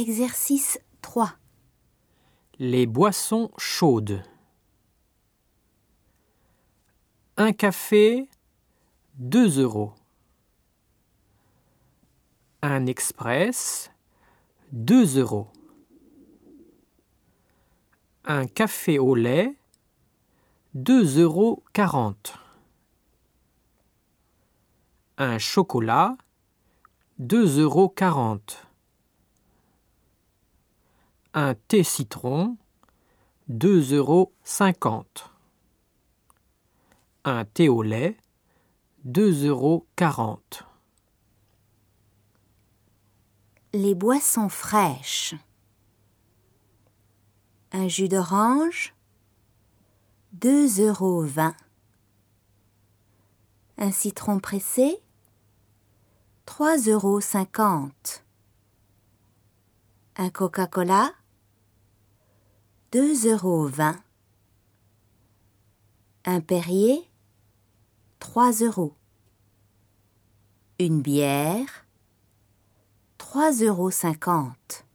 Exercice 3. Les boissons chaudes. 1 café, 2 €. 1 express, 2 €. 1 café au lait, 2,40 €. 1 chocolat, 2,40 €. 1 thé citron, 2,50 €. 1 thé au lait, 2,40 €. Les boissons fraîches. 1 jus d'orange, 2,20 €. 1 citron pressé, 3,50 €. 1 Coca-Cola, 2,20 €. 1 Perrier, 3 €. 1 bière, 3,50 €.